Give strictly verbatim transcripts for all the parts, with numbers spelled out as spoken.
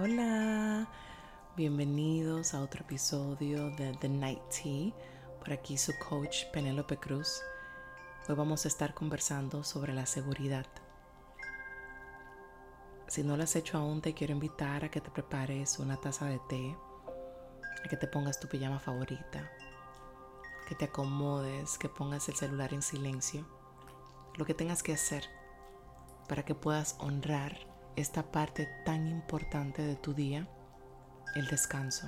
Hola, bienvenidos a otro episodio de The Night Tea. Por aquí su coach Penélope Cruz. Hoy vamos a estar conversando sobre la seguridad. Si no lo has hecho aún, te quiero invitar a que te prepares una taza de té, a que te pongas tu pijama favorita, que te acomodes, que pongas el celular en silencio, lo que tengas que hacer para que puedas honrar esta parte tan importante de tu día, el descanso.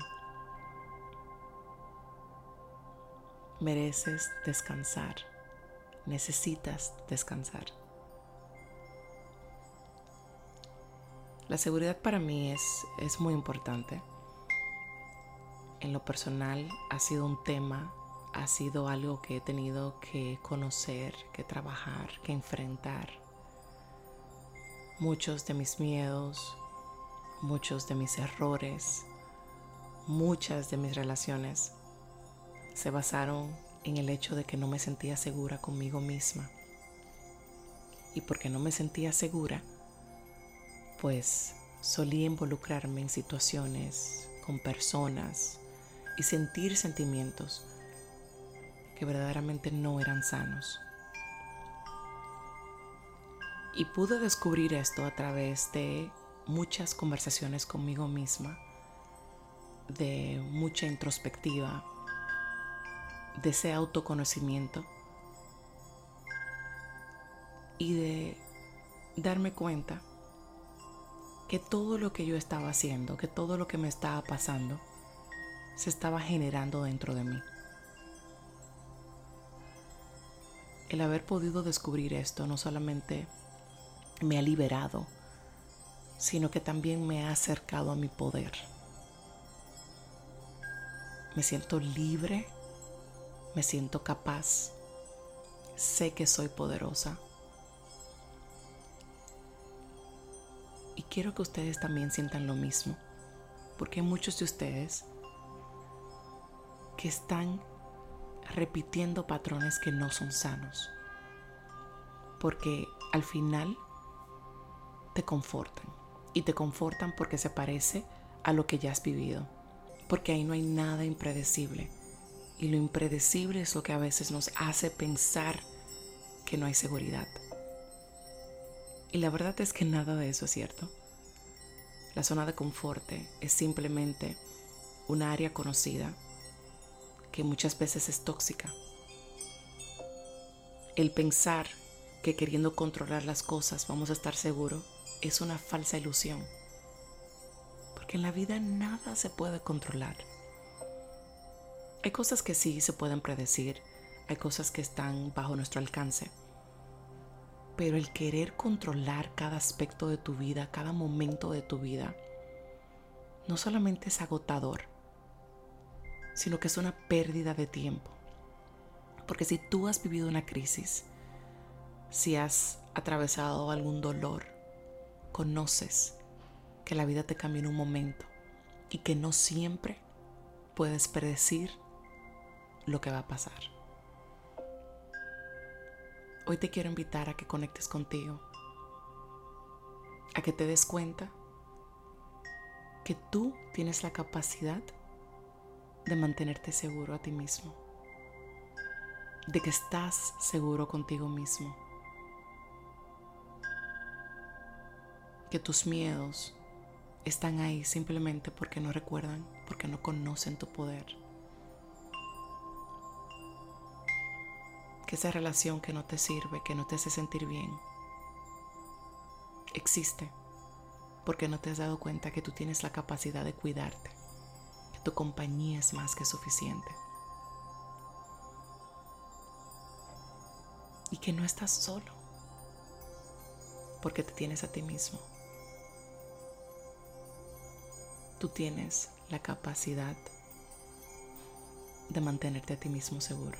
Mereces descansar, necesitas descansar. La seguridad para mí es, es muy importante. En lo personal ha sido un tema, ha sido algo que he tenido que conocer, que trabajar, que enfrentar. Muchos de mis miedos, muchos de mis errores, muchas de mis relaciones se basaron en el hecho de que no me sentía segura conmigo misma. Y porque no me sentía segura, pues solía involucrarme en situaciones, con personas y sentir sentimientos que verdaderamente no eran sanos. Y pude descubrir esto a través de muchas conversaciones conmigo misma, de mucha introspectiva, de ese autoconocimiento y de darme cuenta que todo lo que yo estaba haciendo, que todo lo que me estaba pasando, se estaba generando dentro de mí. El haber podido descubrir esto no solamente me ha liberado, sino que también me ha acercado a mi poder. Me siento libre, me siento capaz, sé que soy poderosa. Y quiero que ustedes también sientan lo mismo, porque hay muchos de ustedes que están repitiendo patrones que no son sanos, porque al final te confortan y te confortan porque se parece a lo que ya has vivido, porque ahí no hay nada impredecible y lo impredecible es lo que a veces nos hace pensar que no hay seguridad. Y la verdad es que nada de eso es cierto. La zona de confort es simplemente una área conocida que muchas veces es tóxica. El pensar que queriendo controlar las cosas vamos a estar seguros es una falsa ilusión, porque en la vida nada se puede controlar. Hay cosas que sí se pueden predecir, hay cosas que están bajo nuestro alcance, pero el querer controlar cada aspecto de tu vida, cada momento de tu vida, no solamente es agotador, sino que es una pérdida de tiempo. Porque si tú has vivido una crisis, si has atravesado algún dolor, conoces que la vida te cambia en un momento y que no siempre puedes predecir lo que va a pasar. Hoy te quiero invitar a que conectes contigo, a que te des cuenta que tú tienes la capacidad de mantenerte seguro a ti mismo, de que estás seguro contigo mismo, que tus miedos están ahí simplemente porque no recuerdan, porque no conocen tu poder, que esa relación que no te sirve, que no te hace sentir bien, existe porque no te has dado cuenta que tú tienes la capacidad de cuidarte. Tu compañía es más que suficiente. Y que no estás solo, porque te tienes a ti mismo. Tú tienes la capacidad de mantenerte a ti mismo seguro.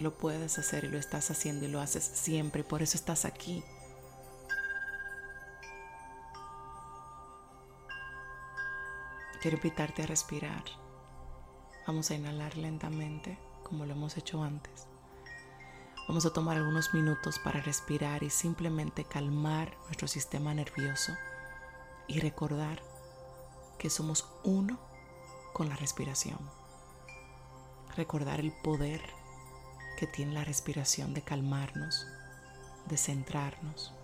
Lo puedes hacer y lo estás haciendo y lo haces siempre, y por eso estás aquí. Quiero invitarte a respirar. Vamos a inhalar lentamente, como lo hemos hecho antes. Vamos a tomar algunos minutos para respirar y simplemente calmar nuestro sistema nervioso y recordar que somos uno con la respiración. Recordar el poder que tiene la respiración de calmarnos, de centrarnos,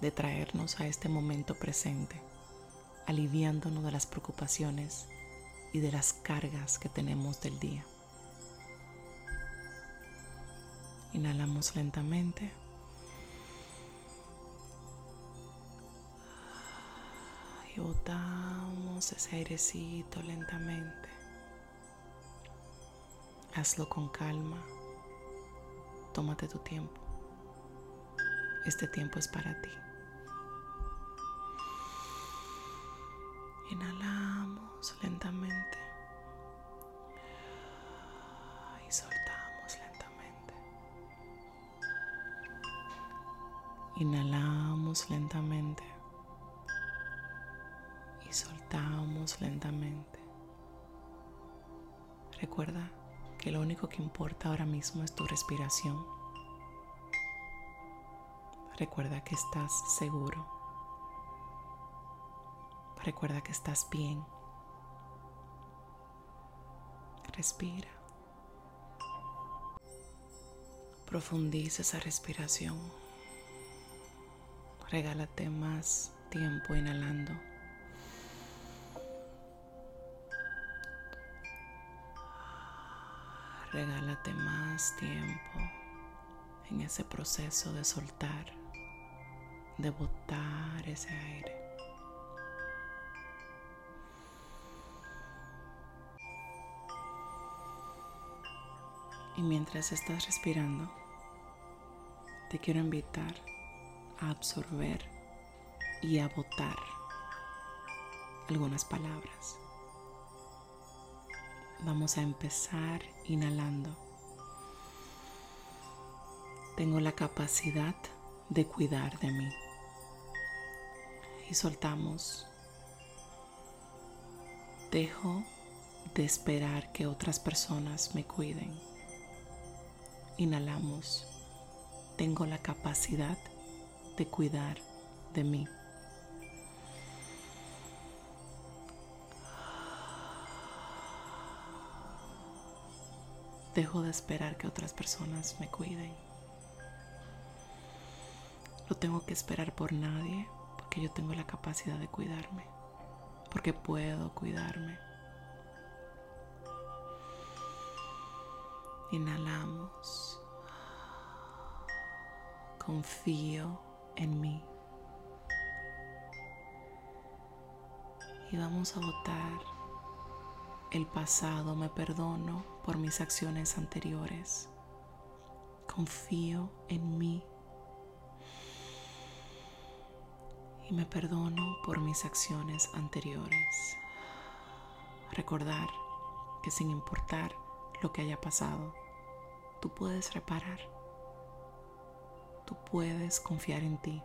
de traernos a este momento presente, aliviándonos de las preocupaciones y de las cargas que tenemos del día. Inhalamos lentamente. Y botamos ese airecito lentamente. Hazlo con calma. Tómate tu tiempo. Este tiempo es para ti. Inhalamos lentamente. Y soltamos lentamente. Inhalamos lentamente. Y soltamos lentamente. Recuerda que lo único que importa ahora mismo es tu respiración. Recuerda que estás seguro. Recuerda que estás bien. Respira. Profundiza esa respiración. Regálate más tiempo inhalando. Regálate más tiempo en ese proceso de soltar, de botar ese aire. Y mientras estás respirando, te quiero invitar a absorber y a botar algunas palabras. Vamos a empezar inhalando. Tengo la capacidad de cuidar de mí. Y soltamos. Dejo de esperar que otras personas me cuiden. Inhalamos. Tengo la capacidad de cuidar de mí. Dejo de esperar que otras personas me cuiden. No tengo que esperar por nadie porque yo tengo la capacidad de cuidarme, porque puedo cuidarme. Inhalamos. Confío en mí. Y vamos a botar. El pasado me perdono por mis acciones anteriores. Confío en mí. Y me perdono por mis acciones anteriores. Recordar que sin importar lo que haya pasado, tú puedes reparar. Tú puedes confiar en ti.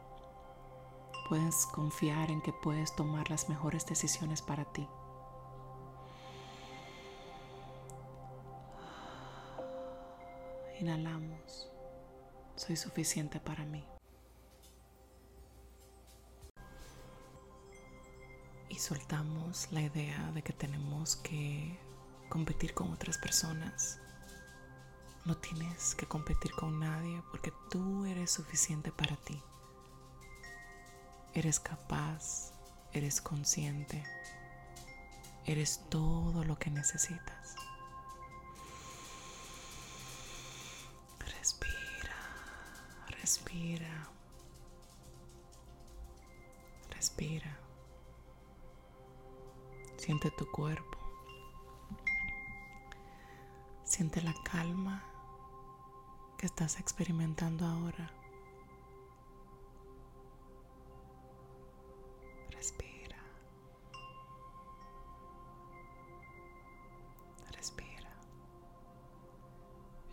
Puedes confiar en que puedes tomar las mejores decisiones para ti. Inhalamos. Soy suficiente para mí. Y soltamos la idea de que tenemos que competir con otras personas. No tienes que competir con nadie porque tú eres suficiente para ti. Eres capaz, eres consciente, eres todo lo que necesitas. Respira, respira, siente tu cuerpo, siente la calma que estás experimentando ahora, respira, respira,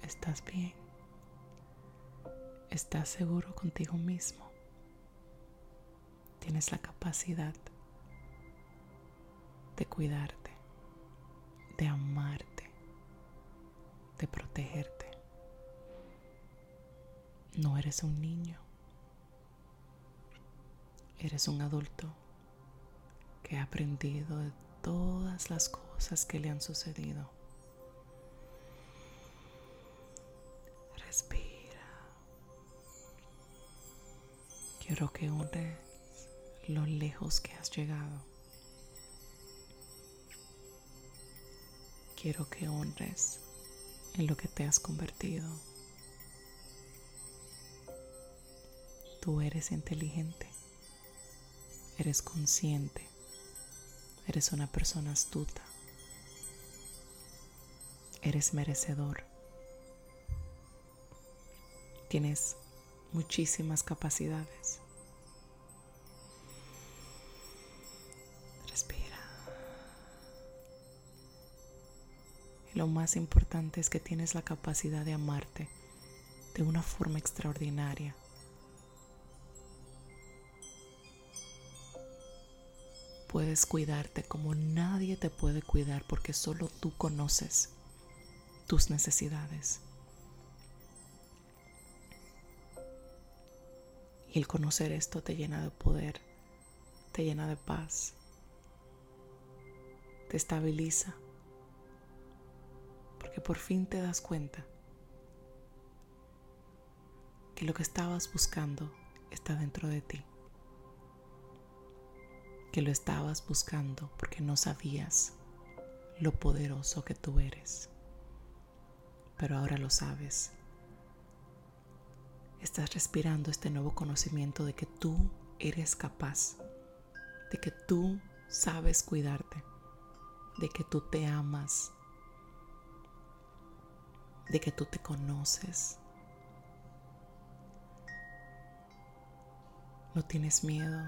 estás bien. Estás seguro contigo mismo. Tienes la capacidad de cuidarte, de amarte, de protegerte. No eres un niño. Eres un adulto que ha aprendido de todas las cosas que le han sucedido. Respira. Quiero que unes lo lejos que has llegado. Quiero que honres en lo que te has convertido. Tú eres inteligente, eres consciente, eres una persona astuta, eres merecedor, tienes muchísimas capacidades. Lo más importante es que tienes la capacidad de amarte de una forma extraordinaria. Puedes cuidarte como nadie te puede cuidar porque solo tú conoces tus necesidades. Y el conocer esto te llena de poder, te llena de paz, te estabiliza. Que por fin te das cuenta que lo que estabas buscando está dentro de ti, que lo estabas buscando porque no sabías lo poderoso que tú eres, pero ahora lo sabes. Estás respirando este nuevo conocimiento de que tú eres capaz, de que tú sabes cuidarte, de que tú te amas, de que tú te conoces. No tienes miedo.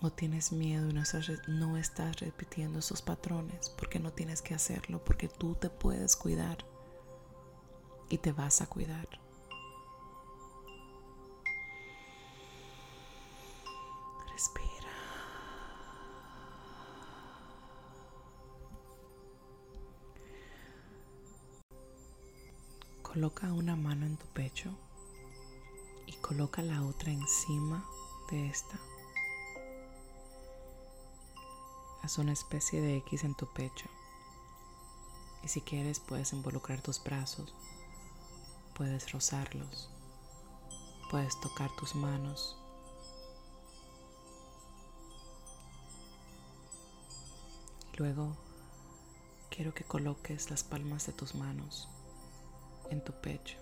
No tienes miedo y no estás, no estás repitiendo esos patrones porque no tienes que hacerlo, porque tú te puedes cuidar y te vas a cuidar. Respira. Coloca una mano en tu pecho y coloca la otra encima de esta. Haz una especie de X en tu pecho. Y si quieres puedes involucrar tus brazos, puedes rozarlos, puedes tocar tus manos. Luego quiero que coloques las palmas de tus manos en tu pecho.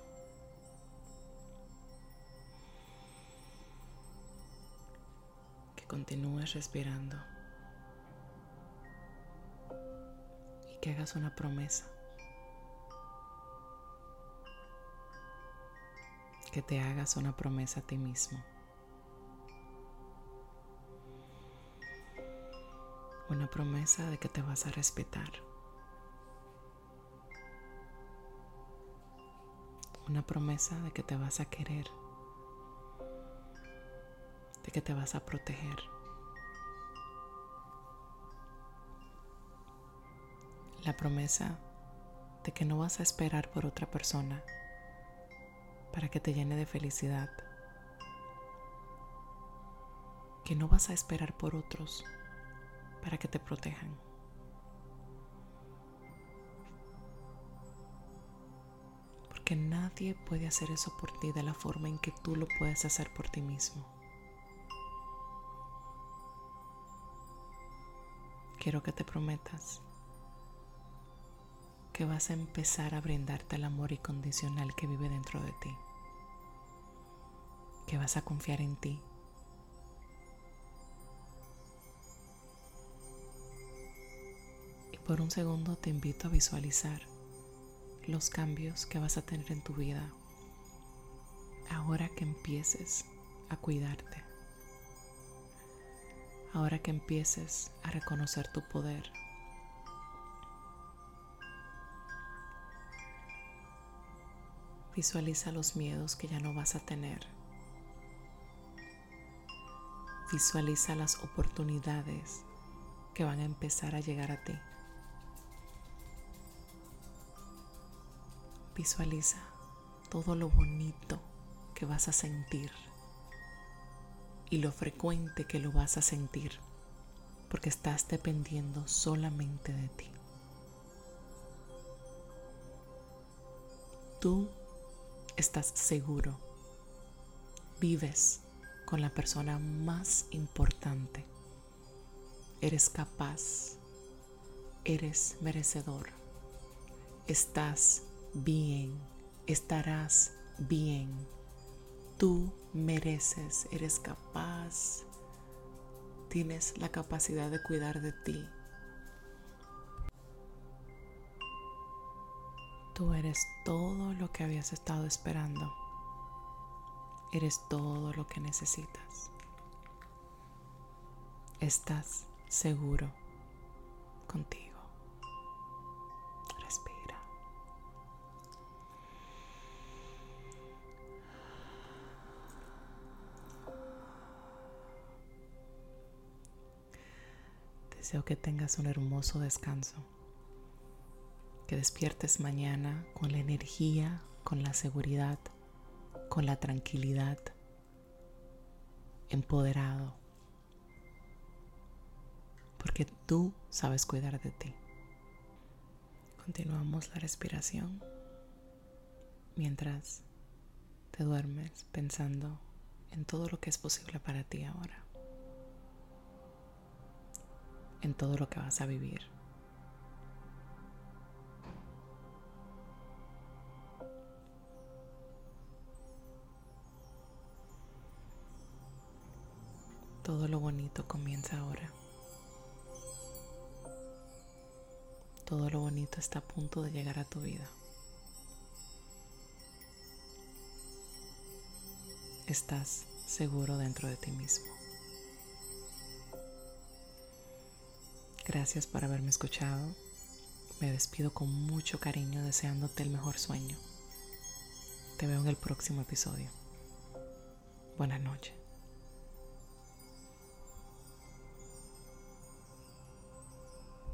Que continúes respirando y que hagas una promesa. Que te hagas una promesa a ti mismo. Una promesa de que te vas a respetar. Una promesa de que te vas a querer, de que te vas a proteger. La promesa de que no vas a esperar por otra persona para que te llene de felicidad. Que no vas a esperar por otros para que te protejan. Que nadie puede hacer eso por ti de la forma en que tú lo puedes hacer por ti mismo. Quiero que te prometas que vas a empezar a brindarte el amor incondicional que vive dentro de ti, que vas a confiar en ti, y por un segundo te invito a visualizar los cambios que vas a tener en tu vida ahora que empieces a cuidarte, ahora que empieces a reconocer tu poder. Visualiza los miedos que ya no vas a tener. Visualiza las oportunidades que van a empezar a llegar a ti. Visualiza todo lo bonito que vas a sentir y lo frecuente que lo vas a sentir, porque estás dependiendo solamente de ti. Tú estás seguro, vives con la persona más importante, eres capaz, eres merecedor, estás bien, estarás bien, tú mereces, eres capaz, tienes la capacidad de cuidar de ti, tú eres todo lo que habías estado esperando. Eres todo lo que necesitas. Estás seguro contigo. Respira. Deseo que tengas un hermoso descanso. Que despiertes mañana con la energía, con la seguridad, con la tranquilidad, empoderado, porque tú sabes cuidar de ti. Continuamos la respiración mientras te duermes pensando en todo lo que es posible para ti ahora, en todo lo que vas a vivir. Todo lo bonito comienza ahora. Todo lo bonito está a punto de llegar a tu vida. Estás seguro dentro de ti mismo. Gracias por haberme escuchado. Me despido con mucho cariño deseándote el mejor sueño. Te veo en el próximo episodio. Buenas noches.